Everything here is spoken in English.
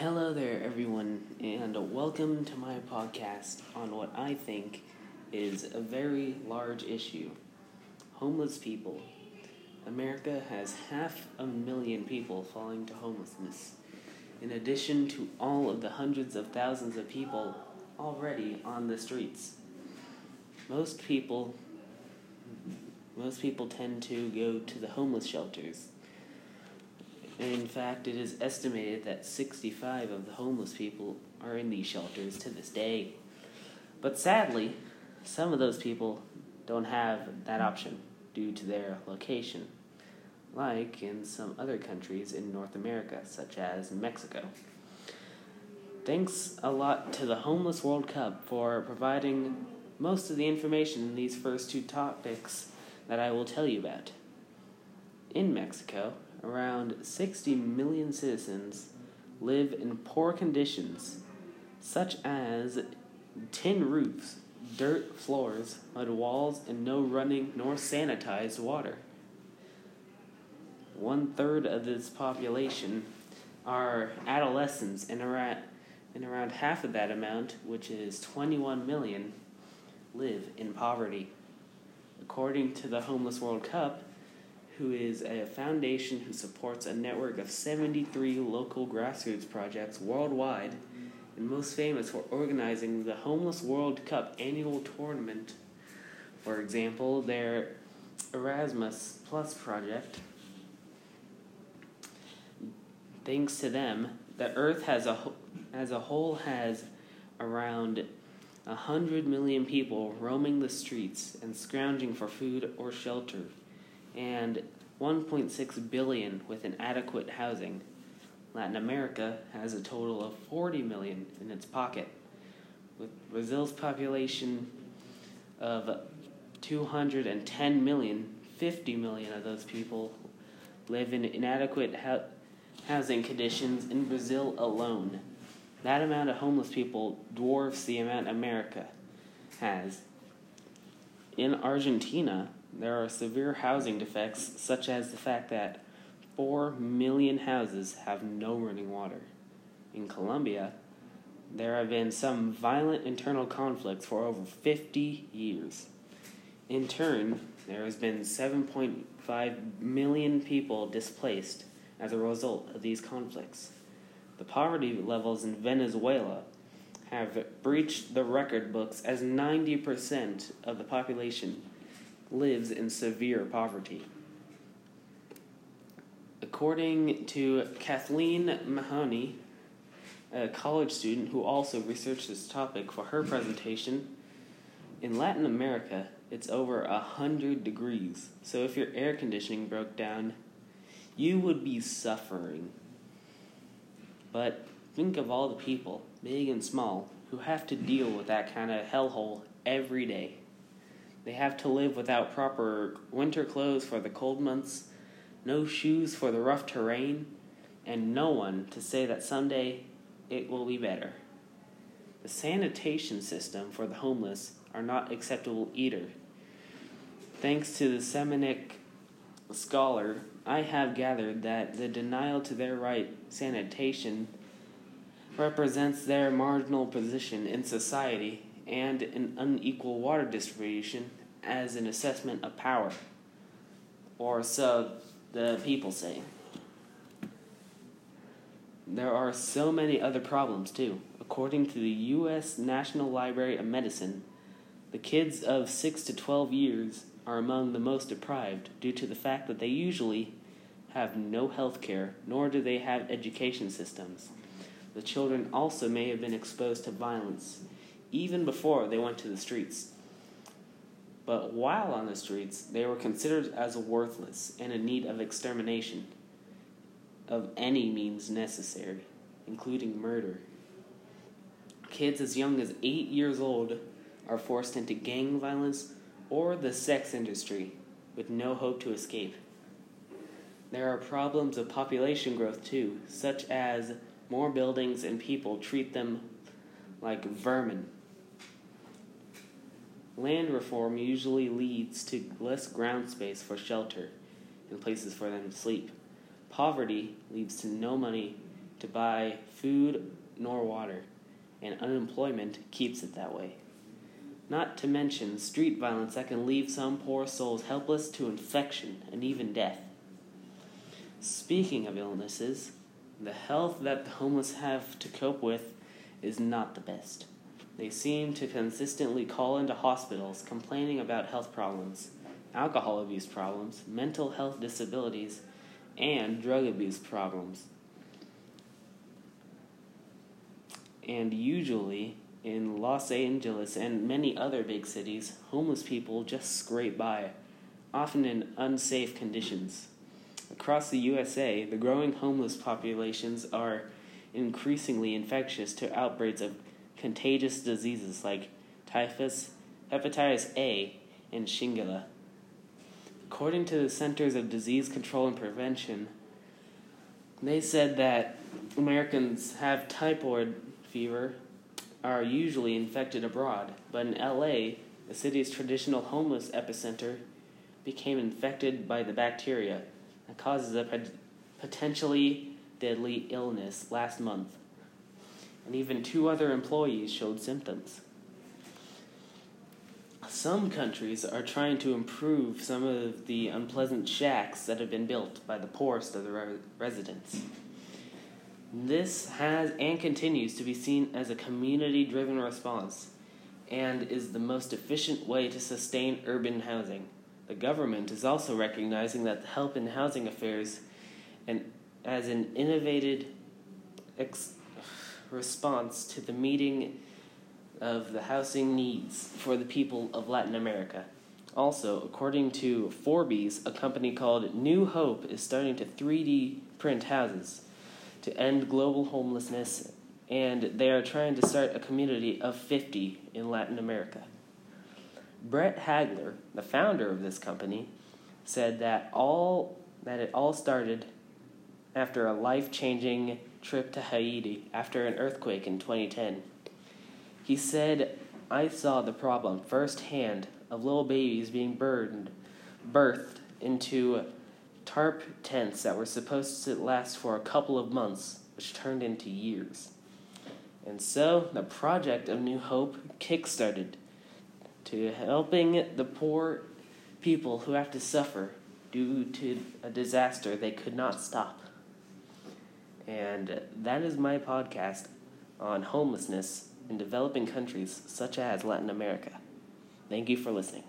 Hello there, everyone, and welcome to my podcast on what I think is a very large issue. Homeless people. America has 500,000 people falling to homelessness, in addition to all of the hundreds of thousands of people already on the streets. Most people tend to go to the homeless shelters. In fact, it is estimated that 65 of the homeless people are in these shelters to this day. But sadly, some of those people don't have that option due to their location, like in some other countries in North America, such as Mexico. Thanks a lot to the Homeless World Cup for providing most of the information in these first two topics that I will tell you about. In Mexico, around 60 million citizens live in poor conditions, such as tin roofs, dirt floors, mud walls, and no running nor sanitized water. 1/3 of this population are adolescents, and around half of that amount, which is 21 million, live in poverty. According to the Homeless World Cup, who is a foundation who supports a network of 73 local grassroots projects worldwide, and most famous for organizing the Homeless World Cup annual tournament. For example, their Erasmus Plus Project. Thanks to them, the Earth as a whole has around 100 million people roaming the streets and scrounging for food or shelter, and 1.6 billion with inadequate housing. Latin America has a total of 40 million in its pocket, with Brazil's population of 210 million, 50 million of those people live in inadequate housing conditions in Brazil alone. That amount of homeless people dwarfs the amount America has. In Argentina, there are severe housing defects, such as the fact that 4 million houses have no running water. In Colombia, there have been some violent internal conflicts for over 50 years. In turn, there has been 7.5 million people displaced as a result of these conflicts. The poverty levels in Venezuela have breached the record books, as 90% of the population lives in severe poverty. According to Kathleen Mahoney, a college student who also researched this topic for her presentation, in Latin America, it's over 100 degrees, so if your air conditioning broke down, you would be suffering. But think of all the people, big and small, who have to deal with that kind of hellhole every day. They have to live without proper winter clothes for the cold months, no shoes for the rough terrain, and no one to say that someday it will be better. The sanitation system for the homeless are not acceptable either. Thanks to the Semantic Scholar, I have gathered that the denial to their right sanitation represents their marginal position in society and an unequal water distribution as an assessment of power, or so the people say. There are so many other problems, too. According to the US National Library of Medicine, the kids of 6 to 12 years are among the most deprived due to the fact that they usually have no health care, nor do they have education systems. The children also may have been exposed to violence, even before they went to the streets. But while on the streets, they were considered as worthless and in need of extermination of any means necessary, including murder. Kids as young as 8 years old are forced into gang violence or the sex industry with no hope to escape. There are problems of population growth too, such as more buildings and people treat them like vermin. Land reform usually leads to less ground space for shelter and places for them to sleep. Poverty leads to no money to buy food nor water, and unemployment keeps it that way. Not to mention street violence that can leave some poor souls helpless to infection and even death. Speaking of illnesses, the health that the homeless have to cope with is not the best. They seem to consistently call into hospitals complaining about health problems, alcohol abuse problems, mental health disabilities, and drug abuse problems. And usually, in Los Angeles and many other big cities, homeless people just scrape by, often in unsafe conditions. Across the USA, the growing homeless populations are increasingly infectious to outbreaks of contagious diseases like typhus, hepatitis A, and Shigella. According to the Centers of Disease Control and Prevention, they said that Americans have typhoid fever, are usually infected abroad, but in LA, the city's traditional homeless epicenter, became infected by the bacteria that causes a potentially deadly illness last month, and even 2 other employees showed symptoms. Some countries are trying to improve some of the unpleasant shacks that have been built by the poorest of the residents. This has and continues to be seen as a community-driven response and is the most efficient way to sustain urban housing. The government is also recognizing that the help in housing affairs and as an innovative response to the meeting of the housing needs for the people of Latin America. Also, according to Forbes, a company called New Hope is starting to 3D print houses to end global homelessness, and they are trying to start a community of 50 in Latin America. Brett Hagler, the founder of this company, said that it all started after a life-changing trip to Haiti after an earthquake in 2010. He said, "I saw the problem firsthand of little babies being birthed into tarp tents that were supposed to last for a couple of months, which turned into years." And so, the project of New Hope kickstarted to helping the poor people who have to suffer due to a disaster they could not stop. And that is my podcast on homelessness in developing countries such as Latin America. Thank you for listening.